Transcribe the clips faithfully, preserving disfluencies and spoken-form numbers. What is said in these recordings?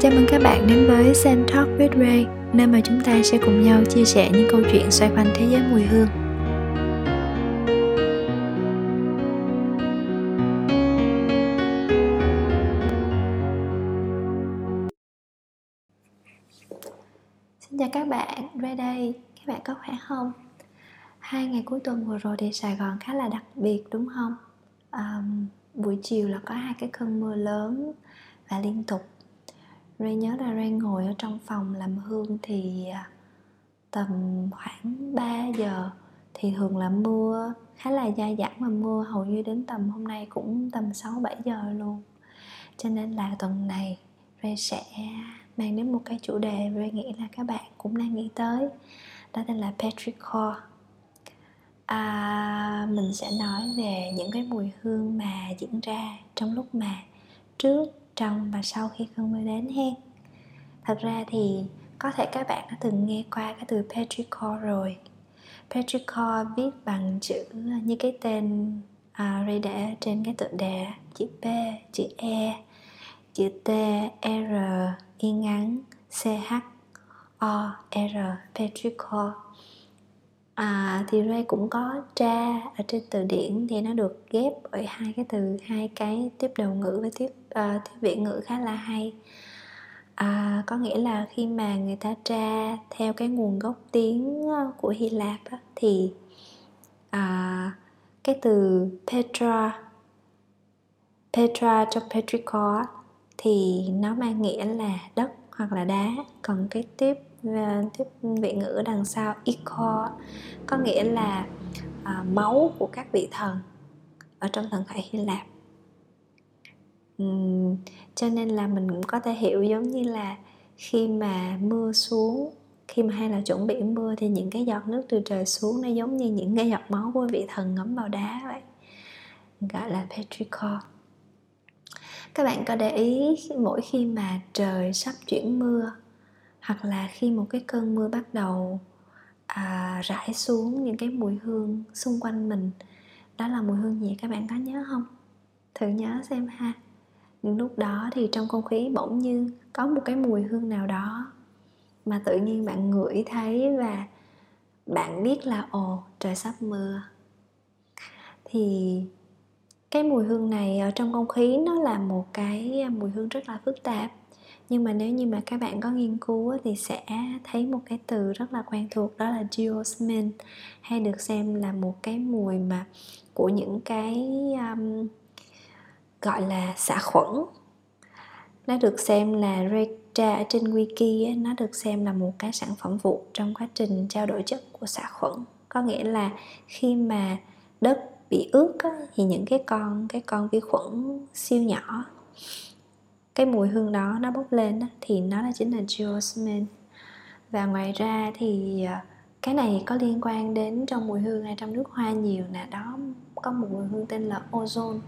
Chào mừng các bạn đến với Sam Talk with Ray, nơi mà chúng ta sẽ cùng nhau chia sẻ những câu chuyện xoay quanh thế giới mùi hương. Xin chào các bạn, Ray đây, các bạn có khỏe không? Hai ngày cuối tuần vừa rồi thì Sài Gòn khá là đặc biệt đúng không? À, buổi chiều là có hai cái cơn mưa lớn và liên tục. Ray nhớ là Ray ngồi ở trong phòng làm hương thì tầm khoảng ba giờ. Thì thường là mưa khá là dai dẳng và mưa hầu như đến tầm hôm nay cũng tầm sáu bảy giờ luôn. Cho nên là tuần này Ray sẽ mang đến một cái chủ đề Ray nghĩ là các bạn cũng đang nghĩ tới. Đó tên là Petrichor. à, Mình sẽ nói về những cái mùi hương mà diễn ra trong lúc mà trước, trong và sau khi cơn mưa đến hen. Thật ra thì có thể các bạn đã từng nghe qua cái từ Petrichor rồi. Petrichor viết bằng chữ như cái tên à, Ray để trên cái tựa đề, chữ P, chữ E, chữ T, R, Y ngắn, C, H, O, R, Petrichor. À, thì Ray cũng có tra ở trên từ điển thì nó được ghép bởi hai cái từ, hai cái tiếp đầu ngữ với tiếp uh, tiếp vị ngữ khá là hay. À, có nghĩa là khi mà người ta tra theo cái nguồn gốc tiếng của Hy Lạp á, thì uh, cái từ Petra Petra cho Petrichor thì nó mang nghĩa là đất hoặc là đá, còn cái tiếp Và tiếp vị ngữ ở đằng sau Ichor có nghĩa là à, máu của các vị thần ở trong thần thoại Hy Lạp. uhm, Cho nên là mình cũng có thể hiểu giống như là khi mà mưa xuống, khi mà hay là chuẩn bị mưa thì những cái giọt nước từ trời xuống nó giống như những cái giọt máu của vị thần ngấm vào đá vậy. Gọi là Petrichor. Các bạn có để ý mỗi khi mà trời sắp chuyển mưa hoặc là khi một cái cơn mưa bắt đầu à, rải xuống những cái mùi hương xung quanh mình, đó là mùi hương gì các bạn có nhớ không? Thử nhớ xem ha. Những lúc đó thì trong không khí bỗng như có một cái mùi hương nào đó mà tự nhiên bạn ngửi thấy và bạn biết là ồ, trời sắp mưa. Thì cái mùi hương này ở trong không khí nó là một cái mùi hương rất là phức tạp. Nhưng mà nếu như mà các bạn có nghiên cứu thì sẽ thấy một cái từ rất là quen thuộc, đó là Geosmin, hay được xem là một cái mùi mà của những cái um, gọi là xạ khuẩn. Nó được xem là Reta ở trên wiki ấy, nó được xem là một cái sản phẩm phụ trong quá trình trao đổi chất của xạ khuẩn. Có nghĩa là khi mà đất bị ướt ấy, thì những cái con cái con vi khuẩn siêu nhỏ, cái mùi hương đó nó bốc lên đó, thì nó là chính là Jasmine. Và ngoài ra thì cái này có liên quan đến trong mùi hương hay trong nước hoa nhiều nè. Đó có một mùi hương tên là ozone.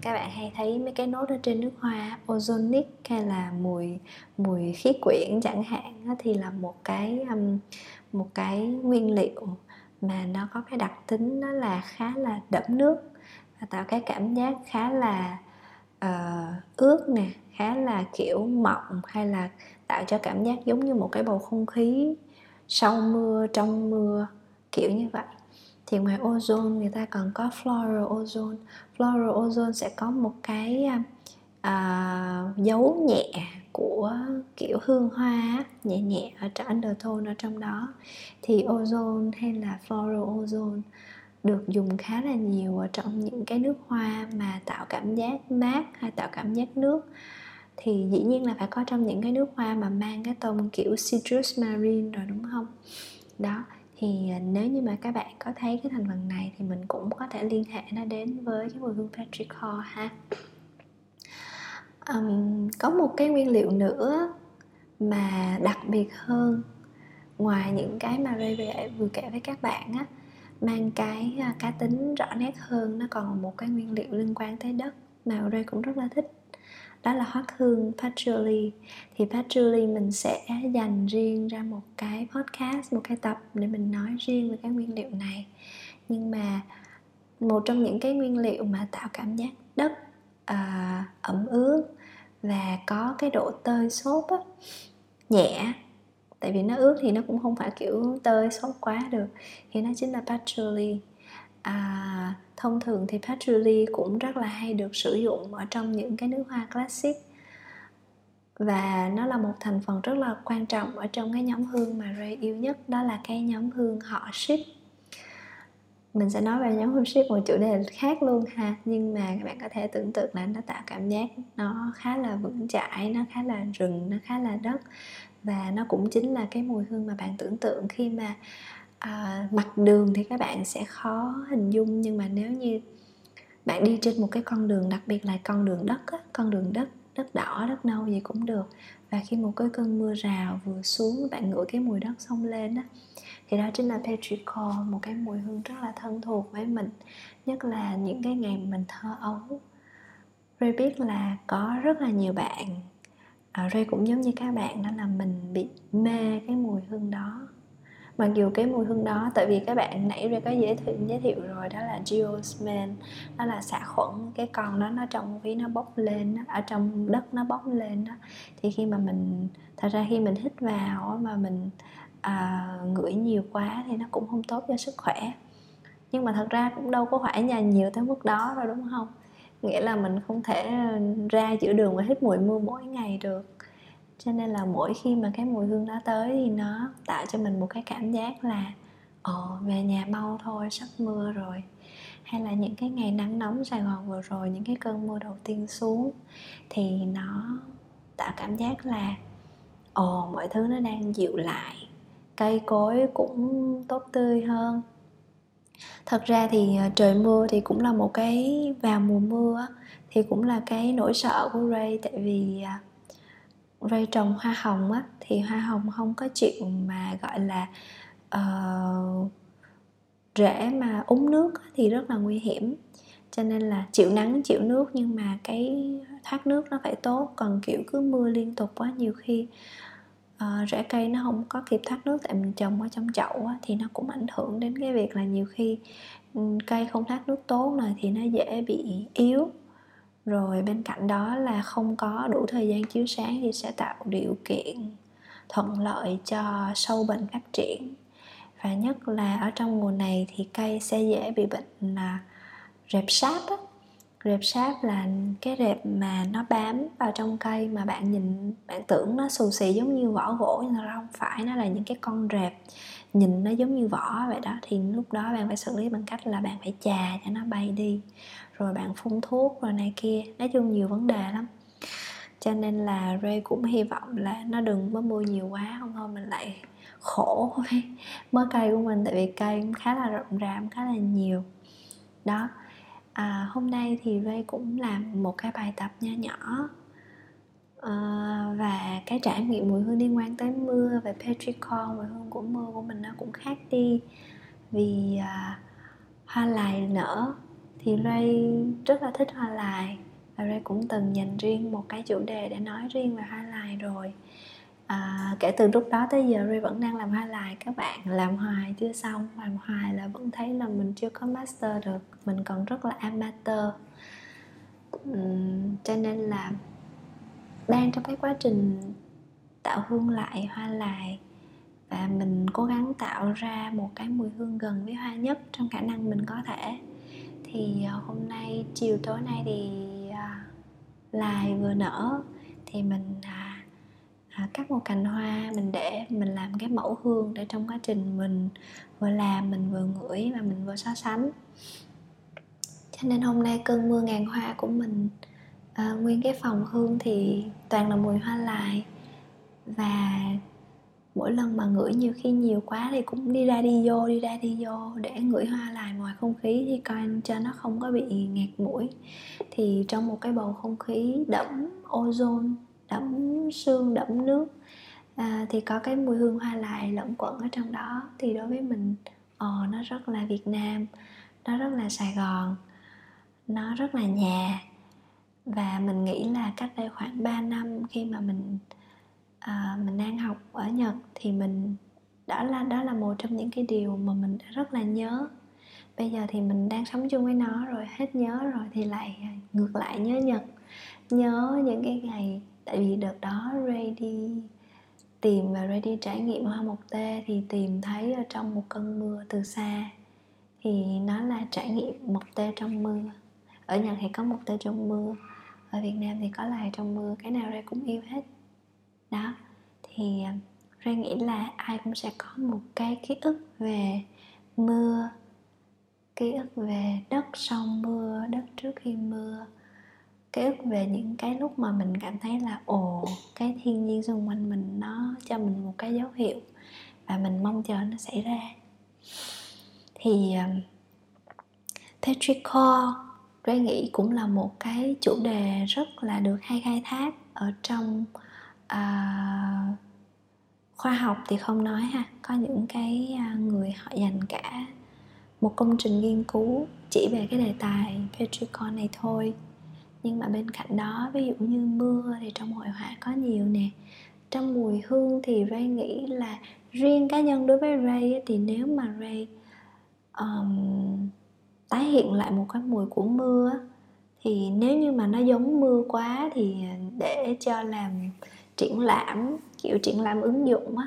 Các bạn hay thấy mấy cái nốt ở trên nước hoa ozonic hay là mùi mùi khí quyển chẳng hạn đó, thì là một cái một cái nguyên liệu mà nó có cái đặc tính nó là khá là đẫm nước và tạo cái cảm giác khá là uh, ướt nè, khá là kiểu mọng, hay là tạo cho cảm giác giống như một cái bầu không khí sau mưa, trong mưa, kiểu như vậy. Thì ngoài ozone người ta còn có floral ozone. Floral ozone sẽ có một cái à, dấu nhẹ của kiểu hương hoa nhẹ nhẹ ở trong undertone ở trong đó. Thì ozone hay là floral ozone được dùng khá là nhiều ở trong những cái nước hoa mà tạo cảm giác mát hay tạo cảm giác nước. Thì dĩ nhiên là phải có trong những cái nước hoa mà mang cái tông kiểu citrus marine rồi đúng không? Đó, thì nếu như mà các bạn có thấy cái thành phần này thì mình cũng có thể liên hệ nó đến với cái mùi hương Petrichor ha. Um, có một cái nguyên liệu nữa mà đặc biệt hơn ngoài những cái mà Ray vừa kể với các bạn á, mang cái cá tính rõ nét hơn, nó còn một cái nguyên liệu liên quan tới đất mà Ray cũng rất là thích. Đó là hoát hương Patchouli. Thì Patchouli mình sẽ dành riêng ra một cái podcast, một cái tập để mình nói riêng về cái nguyên liệu này. Nhưng mà một trong những cái nguyên liệu mà tạo cảm giác đất à, ẩm ướt và có cái độ tơi xốp á, nhẹ. Tại vì nó ướt thì nó cũng không phải kiểu tơi xốp quá được. Thì nó chính là patchouli. À, thông thường thì patchouli cũng rất là hay được sử dụng ở trong những cái nước hoa classic. Và nó là một thành phần rất là quan trọng ở trong cái nhóm hương mà Ray yêu nhất, đó là cái nhóm hương họ ship. Mình sẽ nói về nhóm hương ship một chủ đề khác luôn ha. Nhưng mà các bạn có thể tưởng tượng là nó tạo cảm giác nó khá là vững chãi, nó khá là rừng, nó khá là đất. Và nó cũng chính là cái mùi hương mà bạn tưởng tượng khi mà à, mặt đường thì các bạn sẽ khó hình dung. Nhưng mà nếu như bạn đi trên một cái con đường, đặc biệt là con đường đất á, con đường đất, đất đỏ, đất nâu gì cũng được, và khi một cái cơn mưa rào vừa xuống, bạn ngửi cái mùi đất xông lên á, thì đó chính là Petrichor, một cái mùi hương rất là thân thuộc với mình, nhất là những cái ngày mình thơ ấu. Ray biết là có rất là nhiều bạn, à, Ray cũng giống như các bạn, đó là mình bị mê cái mùi hương đó. Mặc dù cái mùi hương đó, tại vì các bạn nãy Ray có giới thiệu, giới thiệu rồi, đó là Geosmin, đó là xạ khuẩn, cái con đó nó trong ví nó bốc lên, nó, ở trong đất nó bốc lên đó. Thì khi mà mình, thật ra khi mình hít vào mà mình à, ngửi nhiều quá thì nó cũng không tốt cho sức khỏe. Nhưng mà thật ra cũng đâu có phải nhà nhiều tới mức đó rồi, đúng không? Nghĩa là mình không thể ra giữa đường và hít mùi mưa mỗi ngày được. Cho nên là mỗi khi mà cái mùi hương đó tới thì nó tạo cho mình một cái cảm giác là Ồ, về nhà mau thôi, sắp mưa rồi. Hay là những cái ngày nắng nóng Sài Gòn vừa rồi, những cái cơn mưa đầu tiên xuống, thì nó tạo cảm giác là Ồ, mọi thứ nó đang dịu lại, cây cối cũng tốt tươi hơn. Thật ra thì trời mưa thì cũng là một cái, vào mùa mưa thì cũng là cái nỗi sợ của Ray. Tại vì Ray trồng hoa hồng á, thì hoa hồng không có chuyện mà gọi là uh, rễ mà úng nước thì rất là nguy hiểm. Cho nên là chịu nắng chịu nước nhưng mà cái thoát nước nó phải tốt. Còn kiểu cứ mưa liên tục quá, nhiều khi uh, rễ cây nó không có kịp thoát nước, tại mình trồng ở trong chậu á, thì nó cũng ảnh hưởng đến cái việc là nhiều khi um, cây không thoát nước tốt rồi thì nó dễ bị yếu. Rồi bên cạnh đó là không có đủ thời gian chiếu sáng thì sẽ tạo điều kiện thuận lợi cho sâu bệnh phát triển. Và nhất là ở trong mùa này thì cây sẽ dễ bị bệnh là rệp sáp á. Rệp sáp là cái rệp mà nó bám vào trong cây mà bạn nhìn, bạn tưởng nó xù xì giống như vỏ gỗ nhưng nó không phải, nó là những cái con rệp nhìn nó giống như vỏ vậy đó. Thì lúc đó bạn phải xử lý bằng cách là bạn phải chà cho nó bay đi, rồi bạn phun thuốc rồi này kia. Nói chung nhiều vấn đề lắm. Cho nên là Ray cũng hy vọng là nó đừng có mưa nhiều quá, không thôi mình lại khổ với mớ cây của mình. Tại vì cây cũng khá là rộng rạp, khá là nhiều đó. À, hôm nay thì Ray cũng làm một cái bài tập nho nhỏ à, và cái trải nghiệm mùi hương liên quan tới mưa về Petrichor, mùi hương của mưa của mình nó cũng khác đi. Vì à, hoa lài nở thì Ray rất là thích hoa lài, và Ray cũng từng dành riêng một cái chủ đề để nói riêng về hoa lài rồi. À, kể từ lúc đó tới giờ Ray vẫn đang làm hoa lài các bạn, làm hoài chưa xong, làm hoài là vẫn thấy là mình chưa có master được, mình còn rất là amateur. Uhm, cho nên là đang trong cái quá trình tạo hương lại hoa lài, và mình cố gắng tạo ra một cái mùi hương gần với hoa nhất trong khả năng mình có thể. Thì hôm nay, chiều tối nay thì à, lài vừa nở thì mình à, à, cắt một cành hoa, mình để mình làm cái mẫu hương để trong quá trình mình vừa làm, mình vừa ngửi và mình vừa so sánh. Cho nên hôm nay cơn mưa ngàn hoa của mình, à, nguyên cái phòng hương thì toàn là mùi hoa lài. Và mỗi lần mà ngửi nhiều khi nhiều quá thì cũng đi ra đi vô, đi ra đi vô để ngửi hoa lài ngoài không khí thì coi cho nó không có bị ngạt mũi. Thì trong một cái bầu không khí đẫm ozone, đẫm sương, đẫm nước à, thì có cái mùi hương hoa lài lẫn quẩn ở trong đó. Thì đối với mình, ồ, nó rất là Việt Nam, nó rất là Sài Gòn, nó rất là nhà. Và mình nghĩ là cách đây khoảng ba năm, khi mà mình À, mình đang học ở Nhật thì mình đã là, đó là một trong những cái điều mà mình đã rất là nhớ. Bây giờ thì mình đang sống chung với nó rồi, hết nhớ rồi thì lại ngược lại nhớ Nhật. nhớ những cái ngày, tại vì đợt đó Ray đi tìm và Ray đi trải nghiệm hoa mộc tê thì tìm thấy ở trong một cơn mưa từ xa, thì nó là trải nghiệm mộc tê trong mưa. Ở Nhật thì có mộc tê trong mưa, ở Việt Nam thì có loài trong mưa, cái nào Ray cũng yêu hết. Đó, thì Ray nghĩ là ai cũng sẽ có một cái ký ức về mưa, ký ức về đất sau mưa, đất trước khi mưa, ký ức về những cái lúc mà mình cảm thấy là ồ, cái thiên nhiên xung quanh mình nó cho mình một cái dấu hiệu và mình mong chờ nó xảy ra. Thì Petrichor, Ray nghĩ cũng là một cái chủ đề rất là được hay khai thác ở trong uh, khoa học thì không nói ha. Có những cái người họ dành cả một công trình nghiên cứu chỉ về cái đề tài Petrichor này thôi. Nhưng mà bên cạnh đó, ví dụ như mưa thì trong hội họa có nhiều nè. Trong mùi hương thì Ray nghĩ là riêng cá nhân đối với Ray ấy, thì nếu mà Ray um, tái hiện lại một cái mùi của mưa thì nếu như mà nó giống mưa quá thì để cho làm triển lãm, kiểu triển lãm ứng dụng á,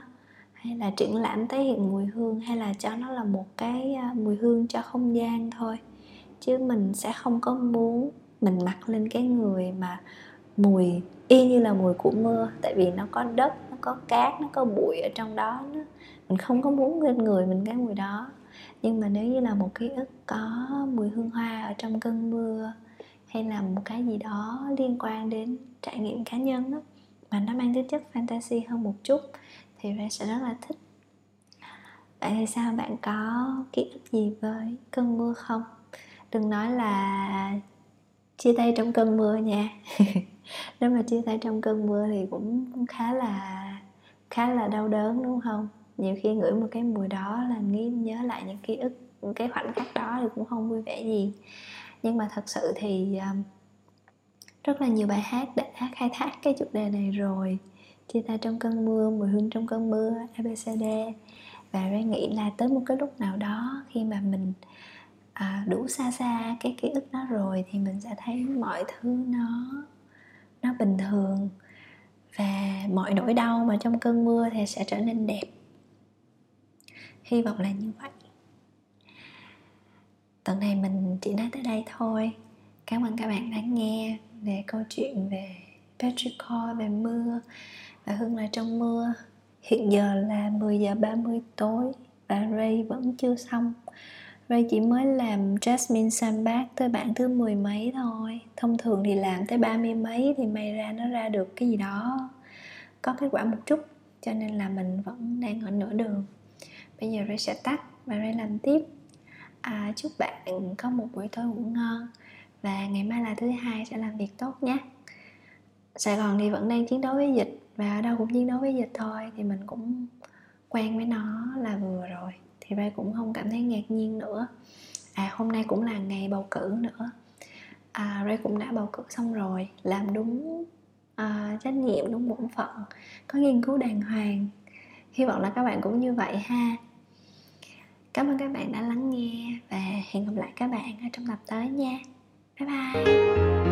hay là triển lãm tái hiện mùi hương, hay là cho nó là một cái mùi hương cho không gian thôi, chứ mình sẽ không có muốn mình mặc lên cái người mà mùi y như là mùi của mưa. Tại vì nó có đất, nó có cát, nó có bụi ở trong đó, nó, mình không có muốn lên người mình cái mùi đó. Nhưng mà nếu như là một ký ức có mùi hương hoa ở trong cơn mưa, hay là một cái gì đó liên quan đến trải nghiệm cá nhân đó, mà nó mang tính chất fantasy hơn một chút, thì Ray sẽ rất là thích. Vậy thì sao, bạn có ký ức gì với cơn mưa không? Đừng nói là chia tay trong cơn mưa nha. Nếu mà chia tay trong cơn mưa thì cũng khá là khá là đau đớn đúng không? Nhiều khi ngửi một cái mùi đó là nghĩ nhớ lại những ký ức, những cái khoảnh khắc đó thì cũng không vui vẻ gì. Nhưng mà thật sự thì rất là nhiều bài hát đã khai thác cái chủ đề này rồi. Chia tay trong cơn mưa, mùi hương trong cơn mưa, a bê xê đê. Và Ray nghĩ là tới một cái lúc nào đó khi mà mình À, đủ xa xa cái ký ức đó rồi thì mình sẽ thấy mọi thứ nó nó bình thường, và mọi nỗi đau mà trong cơn mưa thì sẽ trở nên đẹp. Hy vọng là như vậy. Tuần này mình chỉ nói tới đây thôi. Cảm ơn các bạn đã nghe về câu chuyện về Petrichor, về mưa và hương là trong mưa. Hiện giờ là mười giờ ba mươi tối và Ray vẫn chưa xong. Ray chỉ mới làm Jasmine Sambac tới bản thứ mười mấy thôi. Thông thường thì làm tới ba mươi mấy thì may ra nó ra được cái gì đó, có kết quả một chút. Cho nên là mình vẫn đang ở nửa đường. Bây giờ Ray sẽ tắt và Ray làm tiếp. à, Chúc bạn có một buổi tối ngủ ngon. Và ngày mai là thứ hai sẽ làm việc tốt nhé. Sài Gòn thì vẫn đang chiến đấu với dịch, và ở đâu cũng chiến đấu với dịch thôi, thì mình cũng quen với nó là vừa rồi. Thì Ray cũng không cảm thấy ngạc nhiên nữa. À, hôm nay cũng là ngày bầu cử nữa. à, Ray cũng đã bầu cử xong rồi. Làm đúng à, trách nhiệm, đúng bổn phận, có nghiên cứu đàng hoàng. Hy vọng là các bạn cũng như vậy ha. Cảm ơn các bạn đã lắng nghe, và hẹn gặp lại các bạn ở trong tập tới nha. Bye bye.